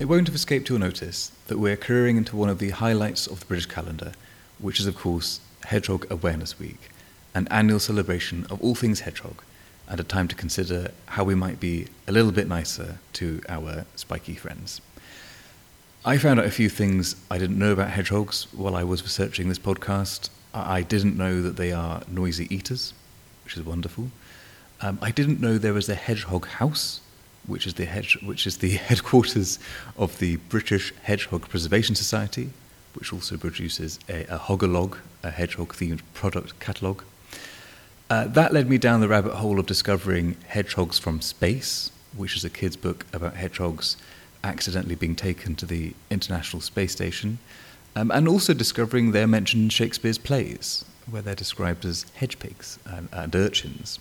It won't have escaped your notice that we're careering into one of the highlights of the British calendar, which is, of course, Hedgehog Awareness Week, an annual celebration of all things hedgehog, and a time to consider how we might be a little bit nicer to our spiky friends. I found out a few things I didn't know about hedgehogs while I was researching this podcast. I didn't know that they are noisy eaters, which is wonderful. I didn't know there was a hedgehog house, which is the headquarters of the British Hedgehog Preservation Society, which also produces a hogalog, a hedgehog-themed product catalogue. That led me down the rabbit hole of discovering Hedgehogs from Space, which is a kid's book about hedgehogs accidentally being taken to the International Space Station, and also discovering they're mentioned in Shakespeare's plays, where they're described as hedgepigs and urchins.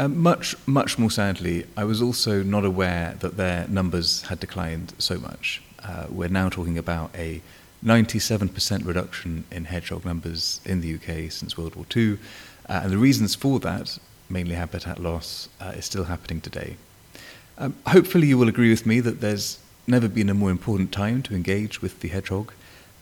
Much more sadly, I was also not aware that their numbers had declined so much. We're now talking about a 97% reduction in hedgehog numbers in the UK since World War II, and the reasons for that, mainly habitat loss, is still happening today. Hopefully you will agree with me that there's never been a more important time to engage with the hedgehog.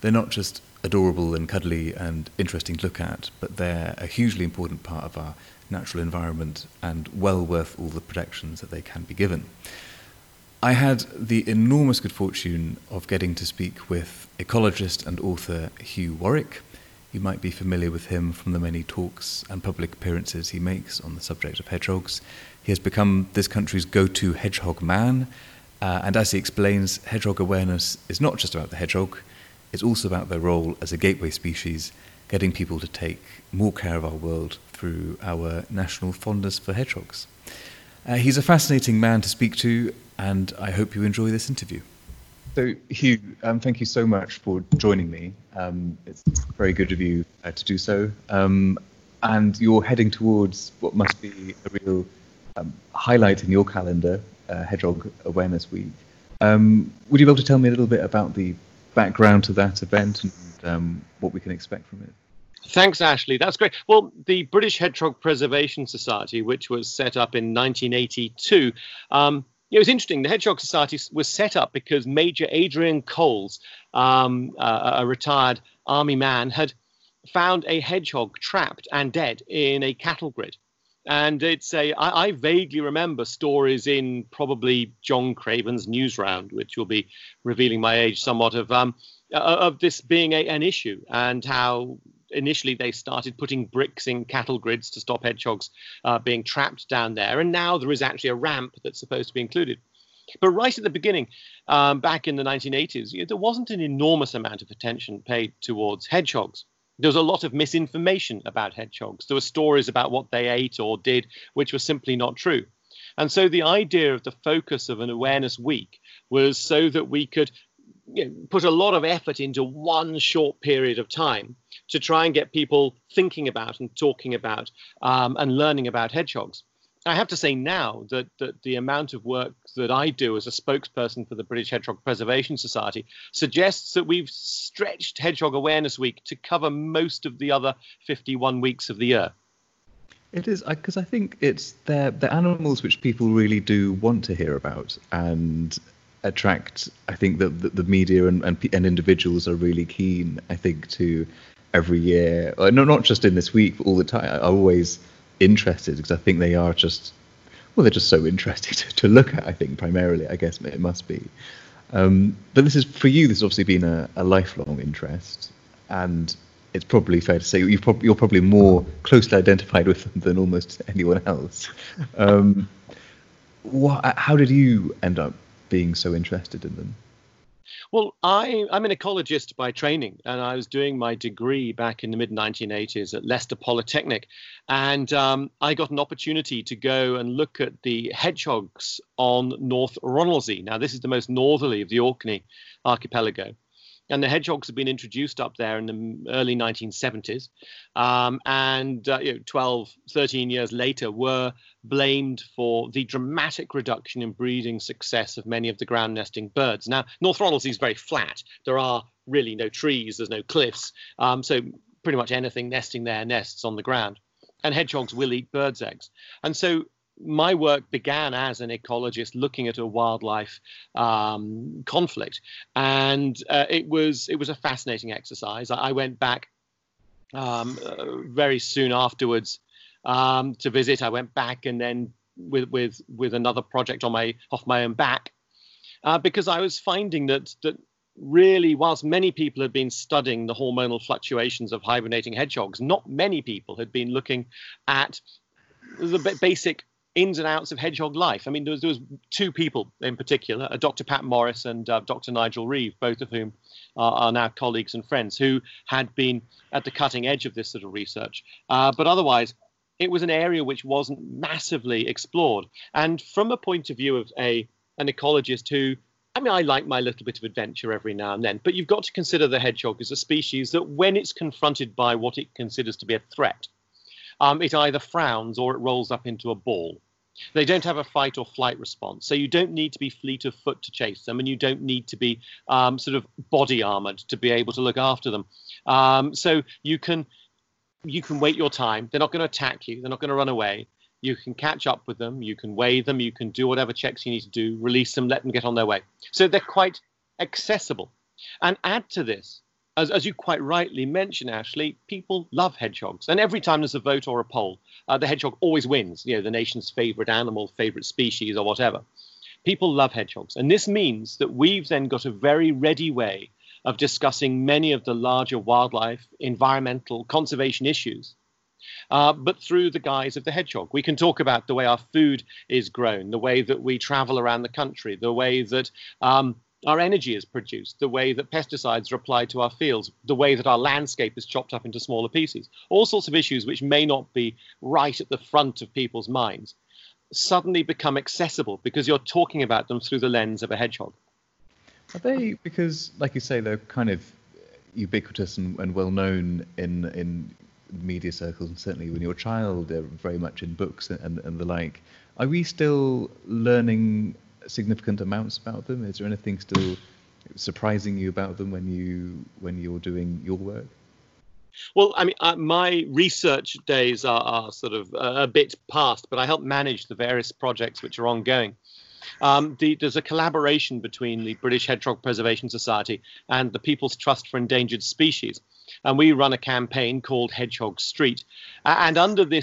They're not just adorable and cuddly and interesting to look at, but they're a hugely important part of our natural environment and well worth all the protections that they can be given. I had the enormous good fortune of getting to speak with ecologist and author Hugh Warwick. You might be familiar with him from the many talks and public appearances he makes on the subject of hedgehogs. He has become this country's go-to hedgehog man, and as he explains, hedgehog awareness is not just about the hedgehog, it's also about their role as a gateway species, getting people to take more care of our world through our national fondness for hedgehogs. He's a fascinating man to speak to, and I hope you enjoy this interview. So, Hugh, thank you so much for joining me. It's very good of you to do so. And you're heading towards what must be a real highlight in your calendar, Hedgehog Awareness Week. Would you be able to tell me a little bit about the background to that event and what we can expect from it? Thanks, Ashley. That's great. Well, the British Hedgehog Preservation Society, which was set up in 1982, it was interesting. The Hedgehog Society was set up because Major Adrian Coles, a retired army man, had found a hedgehog trapped and dead in a cattle grid. And I vaguely remember stories in probably John Craven's Newsround, which will be revealing my age somewhat, of this being an issue, and how initially they started putting bricks in cattle grids to stop hedgehogs being trapped down there. And now there is actually a ramp that's supposed to be included. But right at the beginning, back in the 1980s, there wasn't an enormous amount of attention paid towards hedgehogs. There was a lot of misinformation about hedgehogs. There were stories about what they ate or did, which were simply not true. And so the idea of the focus of an awareness week was so that we could put a lot of effort into one short period of time to try and get people thinking about and talking about and learning about hedgehogs. I have to say now that the amount of work that I do as a spokesperson for the British Hedgehog Preservation Society suggests that we've stretched Hedgehog Awareness Week to cover most of the other 51 weeks of the year. It is, because I think it's the animals which people really do want to hear about and attract. I think that the media and individuals are really keen, I think, to every year, not just in this week, but all the time. I always interested, because I think they are just, well, they're just so interesting to look at, I think, primarily, I guess it must be. But this is, for you, this has obviously been a lifelong interest, and it's probably fair to say you're probably more closely identified with them than almost anyone else. How did you end up being so interested in them? Well, I'm an ecologist by training, and I was doing my degree back in the mid-1980s at Leicester Polytechnic, and I got an opportunity to go and look at the hedgehogs on North Ronaldsay. Now, this is the most northerly of the Orkney archipelago, and the hedgehogs have been introduced up there in the early 1970s, and 12, 13 years later were blamed for the dramatic reduction in breeding success of many of the ground nesting birds. Now, North Ronaldsay is very flat. There are really no trees, there's no cliffs, so pretty much anything nesting there nests on the ground, and hedgehogs will eat birds' eggs. And so my work began as an ecologist looking at a wildlife conflict, and it was a fascinating exercise. I went back very soon afterwards to visit. I went back, and then with another project on off my own back, because I was finding that really, whilst many people had been studying the hormonal fluctuations of hibernating hedgehogs, not many people had been looking at the basic ins and outs of hedgehog life. I mean, there was two people in particular, Dr. Pat Morris and Dr. Nigel Reeve, both of whom are now colleagues and friends, who had been at the cutting edge of this sort of research. But otherwise, it was an area which wasn't massively explored. And from a point of view of an ecologist who, I mean, I like my little bit of adventure every now and then, but you've got to consider the hedgehog as a species that when it's confronted by what it considers to be a threat, it either frowns or it rolls up into a ball. They don't have a fight or flight response. So you don't need to be fleet of foot to chase them, and you don't need to be sort of body armored to be able to look after them. So you can wait your time. They're not going to attack you. They're not going to run away. You can catch up with them. You can weigh them. You can do whatever checks you need to do, release them, let them get on their way. So they're quite accessible. And add to this, as you quite rightly mention, Ashley, people love hedgehogs. And every time there's a vote or a poll, the hedgehog always wins, you know, the nation's favourite animal, favourite species or whatever. People love hedgehogs. And this means that we've then got a very ready way of discussing many of the larger wildlife, environmental, conservation issues, but through the guise of the hedgehog. We can talk about the way our food is grown, the way that we travel around the country, the way that our energy is produced, the way that pesticides are applied to our fields, the way that our landscape is chopped up into smaller pieces, all sorts of issues which may not be right at the front of people's minds, suddenly become accessible because you're talking about them through the lens of a hedgehog. Are they, because, like you say, they're kind of ubiquitous and well-known in media circles, and certainly when you're a child, they're very much in books and the like. Are we still learning significant amounts about them? Is there anything still surprising you about them when you're doing your work? Well, I mean, my research days are sort of a bit past, but I help manage the various projects which are ongoing. There's a collaboration between the British Hedgehog Preservation Society and the People's Trust for Endangered Species, and we run a campaign called Hedgehog Street. And under the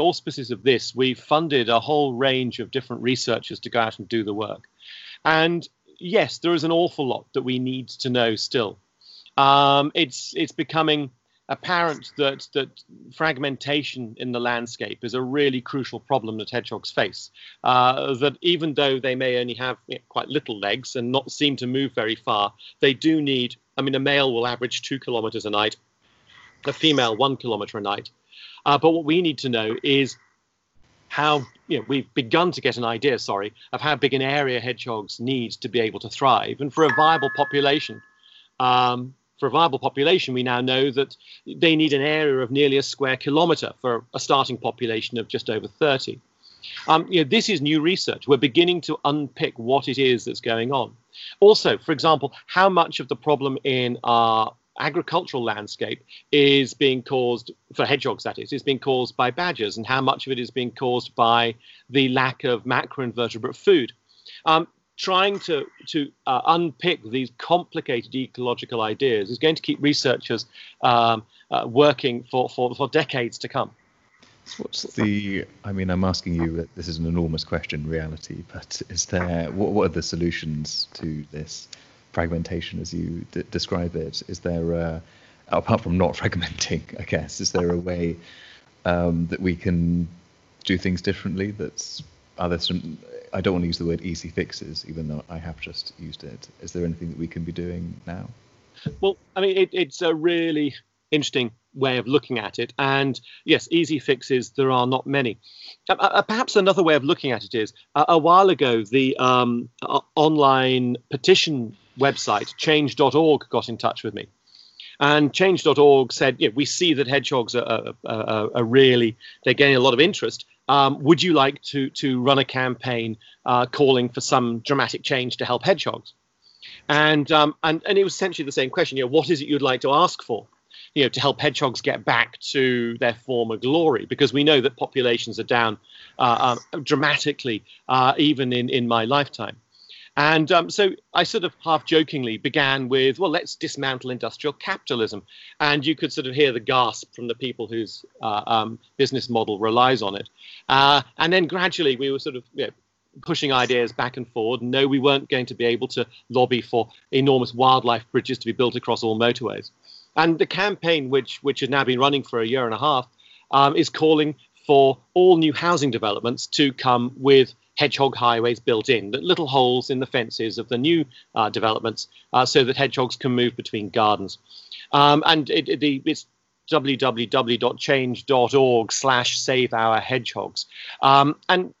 auspices of this, we've funded a whole range of different researchers to go out and do the work. And yes, there is an awful lot that we need to know still. It's becoming apparent that fragmentation in the landscape is a really crucial problem that hedgehogs face, that even though they may only have quite little legs and not seem to move very far, they do need, I mean, a male will average 2 kilometers a night, a female 1 kilometer a night. But what we need to know is how, you know, we've begun to get an idea, of how big an area hedgehogs need to be able to thrive. And for a viable population, we now know that they need an area of nearly a square kilometre for a starting population of just over 30. You know, this is new research. We're beginning to unpick what it is that's going on. Also, for example, how much of the problem in our agricultural landscape is being caused, for hedgehogs that is being caused by badgers, and how much of it is being caused by the lack of macroinvertebrate food. Trying to unpick these complicated ecological ideas is going to keep researchers working for decades to come. What's the, I mean, I'm asking you, this is an enormous question, reality, but is there, what are the solutions to this fragmentation as you describe it? Is there, apart from not fragmenting, I guess, is there a way that we can do things differently? Are there some, I don't want to use the word easy fixes, even though I have just used it. Is there anything that we can be doing now? Well, I mean, it's a really interesting way of looking at it. And yes, easy fixes, there are not many. Perhaps another way of looking at it is, a while ago, the online petition website, change.org, got in touch with me. And change.org said, yeah, we see that hedgehogs are really, they're getting a lot of interest. Would you like to run a campaign calling for some dramatic change to help hedgehogs? And it was essentially the same question. You know, what is it you'd like to ask for? you know, to help hedgehogs get back to their former glory, because we know that populations are down dramatically, even in my lifetime. And so I sort of half jokingly began with, well, let's dismantle industrial capitalism. And you could sort of hear the gasp from the people whose business model relies on it. And then gradually we were sort of, you know, pushing ideas back and forward. No, we weren't going to be able to lobby for enormous wildlife bridges to be built across all motorways. And the campaign, which has now been running for a year and a half, is calling for all new housing developments to come with hedgehog highways built in, that little holes in the fences of the new developments, so that hedgehogs can move between gardens. And it's www.change.org/saveourhedgehogs. And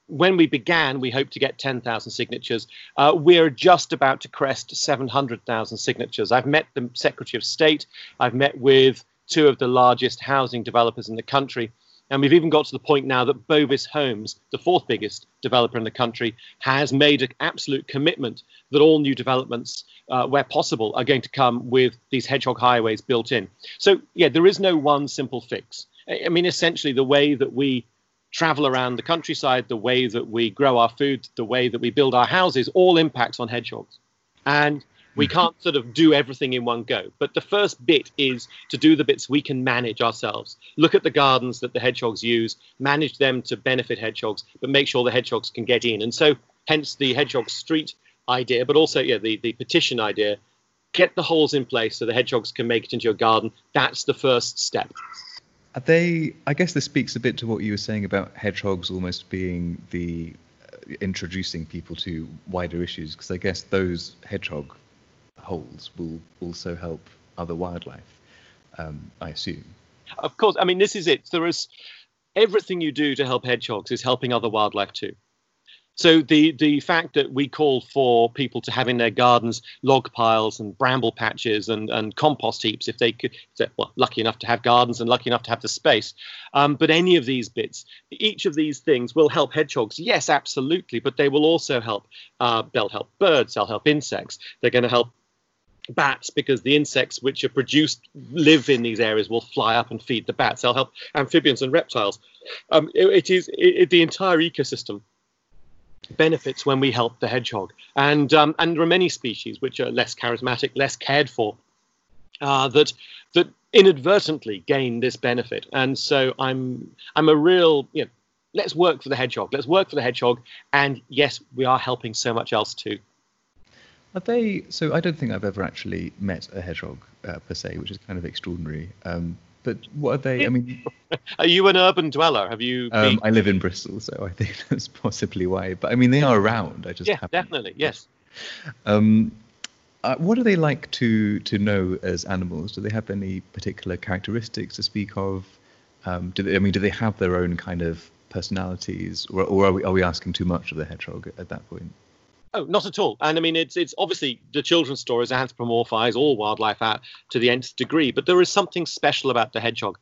when we began, we hoped to get 10,000 signatures. We're just about to crest 700,000 signatures. I've met the Secretary of State. I've met with two of the largest housing developers in the country. And we've even got to the point now that Bovis Homes, the fourth biggest developer in the country, has made an absolute commitment that all new developments, where possible, are going to come with these hedgehog highways built in. So, yeah, there is no one simple fix. I mean, essentially, the way that we travel around the countryside, the way that we grow our food, the way that we build our houses, all impacts on hedgehogs. And we can't sort of do everything in one go. But the first bit is to do the bits we can manage ourselves. Look at the gardens that the hedgehogs use, manage them to benefit hedgehogs, but make sure the hedgehogs can get in. And so hence the Hedgehog Street idea, but also the petition idea. Get the holes in place so the hedgehogs can make it into your garden. That's the first step. I guess this speaks a bit to what you were saying about hedgehogs almost being the introducing people to wider issues, because I guess those hedgehog holes will also help other wildlife, I assume. Of course. I mean, this is it. There is everything you do to help hedgehogs is helping other wildlife too. So the fact that we call for people to have in their gardens log piles and bramble patches and compost heaps if they could, well, lucky enough to have gardens and lucky enough to have the space. But any of these bits, each of these things will help hedgehogs. Yes, absolutely. But they will also help. They'll help birds. They'll help insects. They're going to help bats, because the insects which are produced live in these areas will fly up and feed the bats. They'll help amphibians and reptiles. The entire ecosystem benefits when we help the hedgehog. And there are many species which are less charismatic, less cared for, that inadvertently gain this benefit. And so I'm a real, let's work for the hedgehog. Let's work for the hedgehog. And yes, we are helping so much else too. So I don't think I've ever actually met a hedgehog per se, which is kind of extraordinary. But what are they? I mean, are you an urban dweller? Have you? I live in Bristol, so I think that's possibly why. But I mean, they are around. Definitely, yes. What are they like to know as animals? Do they have any particular characteristics to speak of? Do they have their own kind of personalities, or are we asking too much of the hedgehog at that point? Oh, not at all. And I mean, it's obviously the children's stories anthropomorphise all wildlife out to the nth degree, but there is something special about the hedgehog.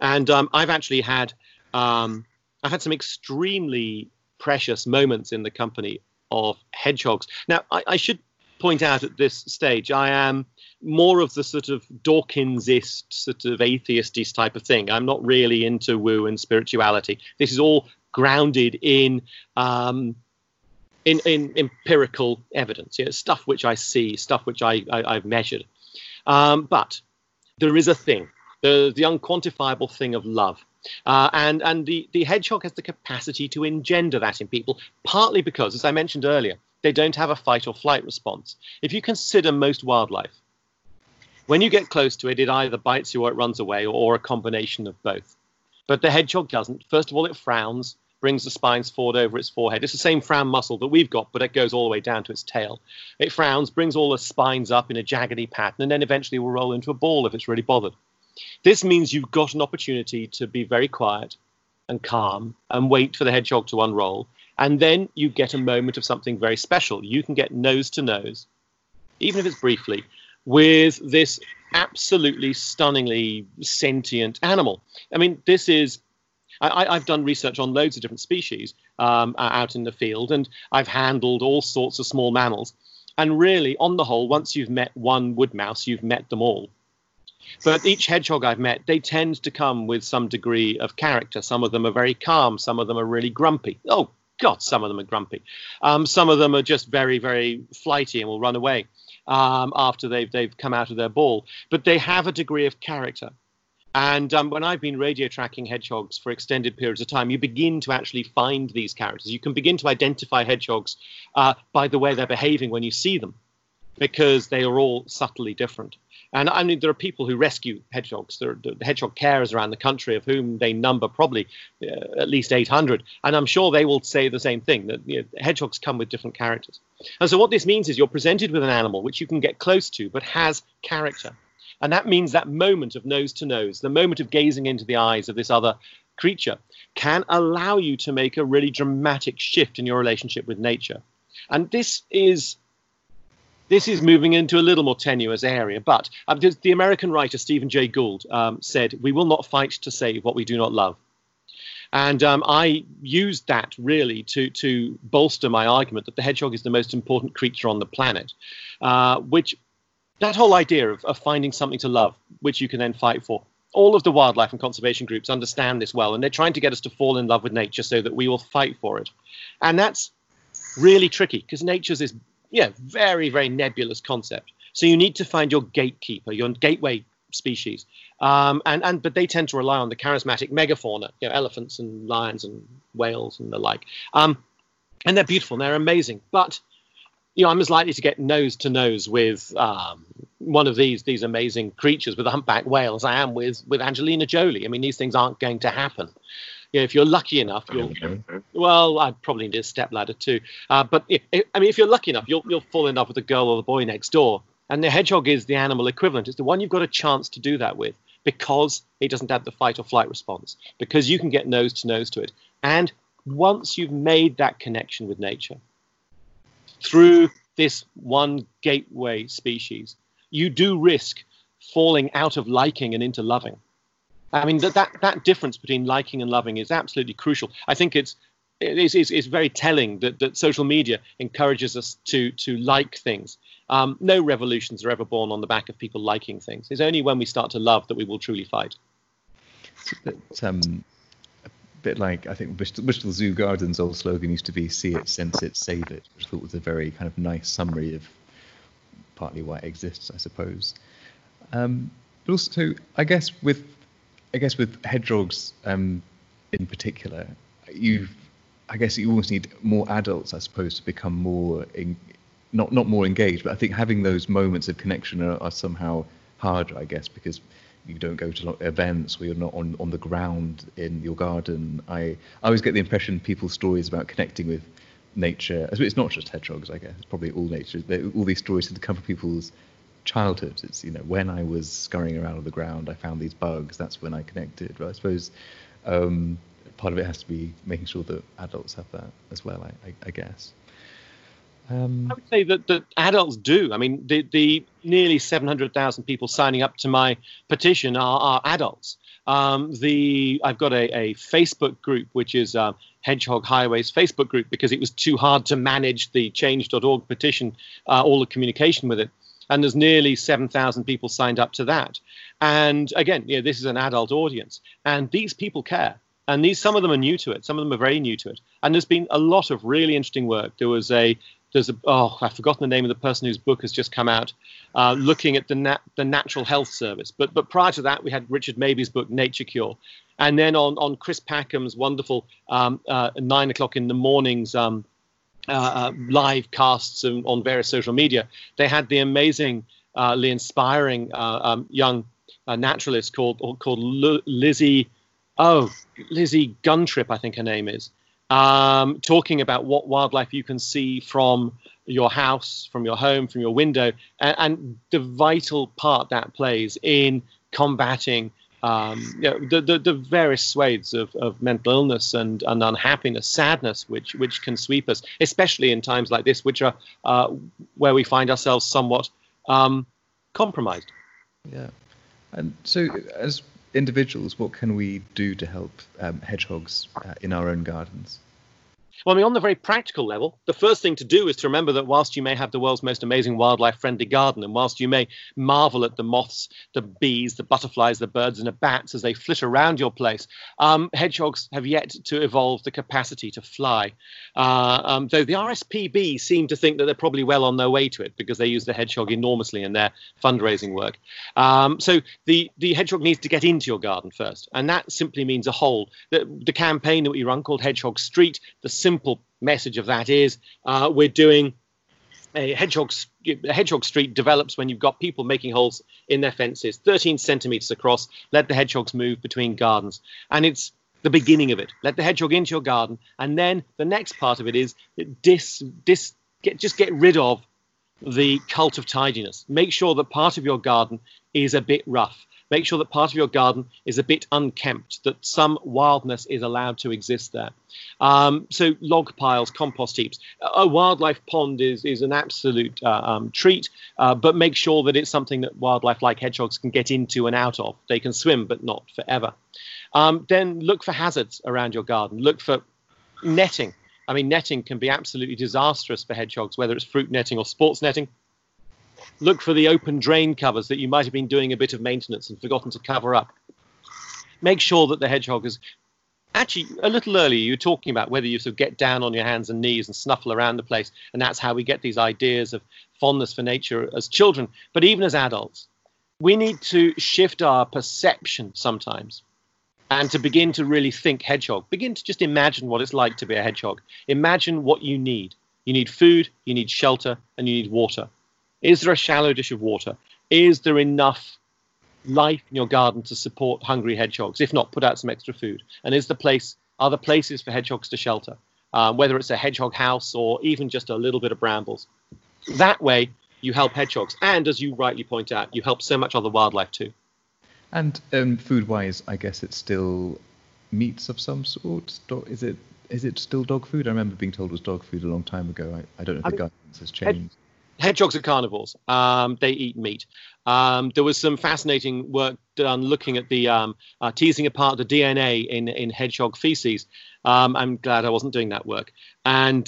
And I've actually had I've had some extremely precious moments in the company of hedgehogs. Now, I should point out at this stage, I am more of the sort of Dawkinsist, sort of atheistist type of thing. I'm not really into woo and spirituality. This is all grounded in empirical evidence, stuff which I see, stuff which I've measured. But there is a thing, the unquantifiable thing of love. And the hedgehog has the capacity to engender that in people, partly because, as I mentioned earlier, they don't have a fight or flight response. If you consider most wildlife, when you get close to it, it either bites you or it runs away, or a combination of both. But the hedgehog doesn't. First of all, it frowns. Brings the spines forward over its forehead. It's the same frown muscle that we've got, but it goes all the way down to its tail. It frowns, brings all the spines up in a jaggedy pattern, and then eventually will roll into a ball if it's really bothered. This means you've got an opportunity to be very quiet and calm and wait for the hedgehog to unroll. And then you get a moment of something very special. You can get nose to nose, even if it's briefly, with this absolutely stunningly sentient animal. I mean, this is... I've done research on loads of different species out in the field, and I've handled all sorts of small mammals. And really, on the whole, once you've met one wood mouse, you've met them all. But each hedgehog I've met, they tend to come with some degree of character. Some of them are very calm. Some of them are really grumpy. Oh, God, some of them are grumpy. Some of them are just very, very flighty and will run away after they've come out of their ball. But they have a degree of character. And when I've been radio tracking hedgehogs for extended periods of time, you begin to actually find these characters. You can begin to identify hedgehogs by the way they're behaving when you see them, because they are all subtly different. And I mean, there are people who rescue hedgehogs. There are the hedgehog carers around the country, of whom they number probably at least 800. And I'm sure they will say the same thing, that hedgehogs come with different characters. And so what this means is you're presented with an animal which you can get close to, but has character. And that means that moment of nose to nose, the moment of gazing into the eyes of this other creature, can allow you to make a really dramatic shift in your relationship with nature. And this is moving into a little more tenuous area, but the American writer Stephen Jay Gould said, "We will not fight to save what we do not love." And I used that really to bolster my argument that the hedgehog is the most important creature on the planet, which that whole idea of finding something to love, which you can then fight for. All of the wildlife and conservation groups understand this well, and they're trying to get us to fall in love with nature so that we will fight for it. And that's really tricky, because nature's this very, very nebulous concept. So you need to find your gatekeeper, your gateway species. But they tend to rely on the charismatic megafauna, elephants and lions and whales and the like. And they're beautiful and they're amazing. But, I'm as likely to get nose to nose with one of these amazing creatures, with a humpback whale, as I am with Angelina Jolie. I mean, these things aren't going to happen. If you're lucky enough, I'd probably need a stepladder too. If you're lucky enough, you'll fall in love with the girl or the boy next door. And the hedgehog is the animal equivalent. It's the one you've got a chance to do that with, because it doesn't have the fight or flight response, because you can get nose to it. And once you've made that connection with nature through this one gateway species, you do risk falling out of liking and into loving. I mean, that difference between liking and loving is absolutely crucial. I think it's very telling that social media encourages us to like things. No revolutions are ever born on the back of people liking things. It's only when we start to love that we will truly fight. It's a bit like, I think, Bristol Zoo Gardens' old slogan used to be, "See it, sense it, save it," which I thought was a very kind of nice summary of partly why it exists, I suppose. But also, I guess with hedgehogs in particular, you almost need more adults, I suppose, to become more, not more engaged, but I think having those moments of connection are somehow harder, I guess, because you don't go to events where you're not on the ground in your garden. I always get the impression people's stories about connecting with nature, it's not just hedgehogs, I guess, it's probably all nature. All these stories have come from people's childhood. It's when I was scurrying around on the ground, I found these bugs, that's when I connected. But I suppose part of it has to be making sure that adults have that as well, I guess. I would say that adults do. I mean, the nearly 700,000 people signing up to my petition are adults. I've got a Facebook group, which is Hedgehog Highways Facebook group, because it was too hard to manage the change.org petition, all the communication with it. And there's nearly 7,000 people signed up to that. And again, this is an adult audience. And these people care. And some of them are new to it. Some of them are very new to it. And there's been a lot of really interesting work. I've forgotten the name of the person whose book has just come out, looking at the Natural Health Service. But prior to that, we had Richard Mabey's book, Nature Cure. And then on Chris Packham's wonderful 9 o'clock in the mornings live casts on various social media, they had the amazingly inspiring young naturalist called Lizzie Guntrip, I think her name is, talking about what wildlife you can see from your house, from your home, from your window, and the vital part that plays in combating the various swathes of mental illness and unhappiness, sadness, which can sweep us, especially in times like this, which are where we find ourselves somewhat compromised. Yeah. And so as individuals, what can we do to help hedgehogs in our own gardens? Well, I mean, on the very practical level, the first thing to do is to remember that whilst you may have the world's most amazing wildlife-friendly garden, and whilst you may marvel at the moths, the bees, the butterflies, the birds and the bats as they flit around your place, hedgehogs have yet to evolve the capacity to fly. Though the RSPB seem to think that they're probably well on their way to it, because they use the hedgehog enormously in their fundraising work. So the hedgehog needs to get into your garden first, and that simply means a hole. The campaign that we run called Hedgehog Street, the simple message of that is we're doing a hedgehog street develops when you've got people making holes in their fences, 13 centimetres across. Let the hedgehogs move between gardens. And it's the beginning of it. Let the hedgehog into your garden. And then the next part of it is just get rid of the cult of tidiness. Make sure that part of your garden is a bit rough. Make sure that part of your garden is a bit unkempt, that some wildness is allowed to exist there. So log piles, compost heaps. A wildlife pond is an absolute treat, but make sure that it's something that wildlife like hedgehogs can get into and out of. They can swim, but not forever. Then look for hazards around your garden. Look for netting. I mean, netting can be absolutely disastrous for hedgehogs, whether it's fruit netting or sports netting. Look for the open drain covers that you might have been doing a bit of maintenance and forgotten to cover up. Make sure that the hedgehog is actually a little earlier. You were talking about whether you sort of get down on your hands and knees and snuffle around the place. And that's how we get these ideas of fondness for nature as children. But even as adults, we need to shift our perception sometimes and to begin to really think hedgehog. Begin to just imagine what it's like to be a hedgehog. Imagine what you need. You need food, you need shelter, and you need water. Is there a shallow dish of water? Is there enough life in your garden to support hungry hedgehogs? If not, put out some extra food. And are there places for hedgehogs to shelter? Whether it's a hedgehog house or even just a little bit of brambles. That way, you help hedgehogs. And as you rightly point out, you help so much other wildlife too. And food-wise, I guess it's still meats of some sort. Is it still dog food? I remember being told it was dog food a long time ago. I don't know if the guidance has changed. Hedgehogs are carnivores. They eat meat. There was some fascinating work done looking at the teasing apart the DNA in hedgehog feces. I'm glad I wasn't doing that work. And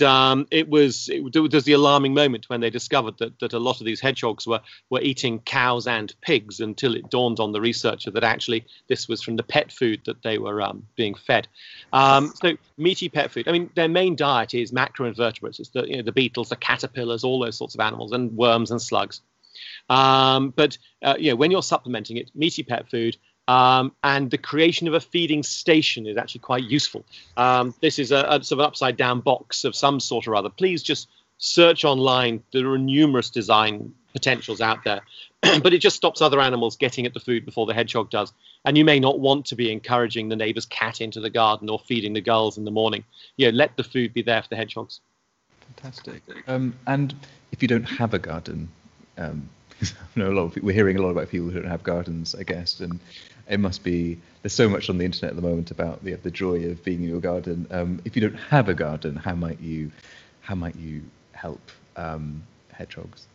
it was the alarming moment when they discovered that a lot of these hedgehogs were eating cows and pigs, until it dawned on the researcher that actually this was from the pet food that they were being fed. So meaty pet food. I mean, their main diet is macroinvertebrates. It's the beetles, the caterpillars, all those sorts of animals, and worms and slugs. When you're supplementing it, meaty pet food, and the creation of a feeding station is actually quite useful. This is a sort of upside down box of some sort or other. Please just search online. There are numerous design potentials out there, but it just stops other animals getting at the food before the hedgehog does. And you may not want to be encouraging the neighbour's cat into the garden or feeding the gulls in the morning. Let the food be there for the hedgehogs. Fantastic. And if you don't have a garden, I know we're hearing a lot about people who don't have gardens, I guess, and it must be, there's so much on the internet at the moment about the joy of being in your garden. If you don't have a garden, how might you help hedgehogs?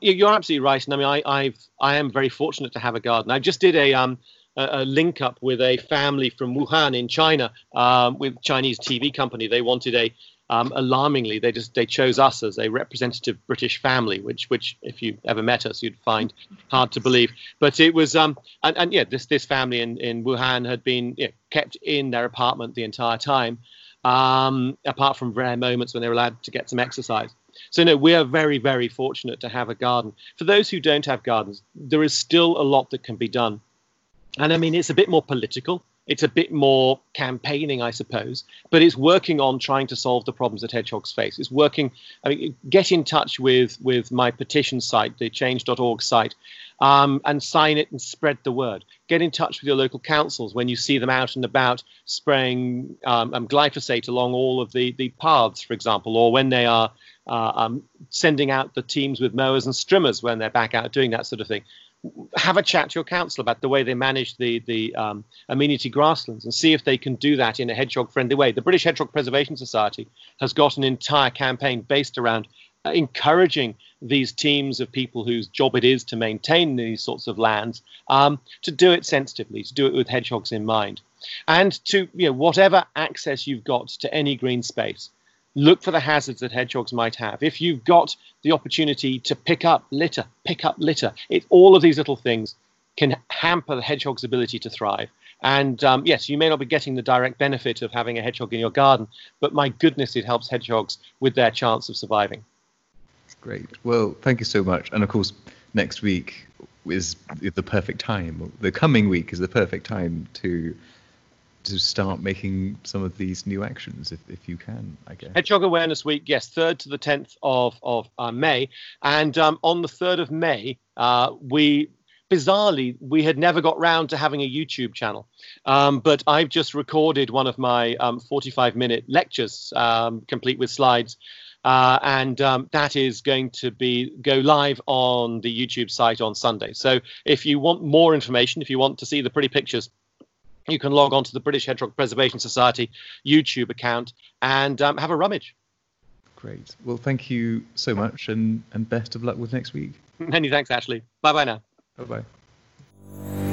You're absolutely right, and I mean, I am very fortunate to have a garden. I just did a link up with a family from Wuhan in China, with Chinese TV company. They wanted alarmingly, they chose us as a representative British family, which if you ever met us, you'd find hard to believe. But it was this family in Wuhan had been kept in their apartment the entire time, apart from rare moments when they were allowed to get some exercise. So no, we are very, very fortunate to have a garden. For those who don't have gardens, there is still a lot that can be done, and I mean it's a bit more political. It's a bit more campaigning, I suppose, but it's working on trying to solve the problems that hedgehogs face. It's working. I mean, get in touch with my petition site, the change.org site, and sign it and spread the word. Get in touch with your local councils when you see them out and about spraying glyphosate along all of the paths, for example, or when they are sending out the teams with mowers and strimmers when they're back out doing that sort of thing. Have a chat to your council about the way they manage the amenity grasslands and see if they can do that in a hedgehog friendly way. The British Hedgehog Preservation Society has got an entire campaign based around encouraging these teams of people whose job it is to maintain these sorts of lands to do it sensitively, to do it with hedgehogs in mind. And to, whatever access you've got to any green space, look for the hazards that hedgehogs might have. If you've got the opportunity to pick up litter. All of these little things can hamper the hedgehog's ability to thrive. And yes, you may not be getting the direct benefit of having a hedgehog in your garden, but my goodness, it helps hedgehogs with their chance of surviving. Great. Well, thank you so much. And of course, next week is the perfect time. The coming week is the perfect time to start making some of these new actions, if you can, I guess. Hedgehog Awareness Week, yes, 3rd to the 10th of May. And on the 3rd of May, we had never got round to having a YouTube channel, but I've just recorded one of my 45-minute lectures, complete with slides, and that is going to go live on the YouTube site on Sunday. So if you want more information, if you want to see the pretty pictures, you can log on to the British Hedgehog Preservation Society YouTube account and have a rummage. Great. Well, thank you so much, and best of luck with next week. Many thanks, Ashley. Bye-bye now. Bye-bye.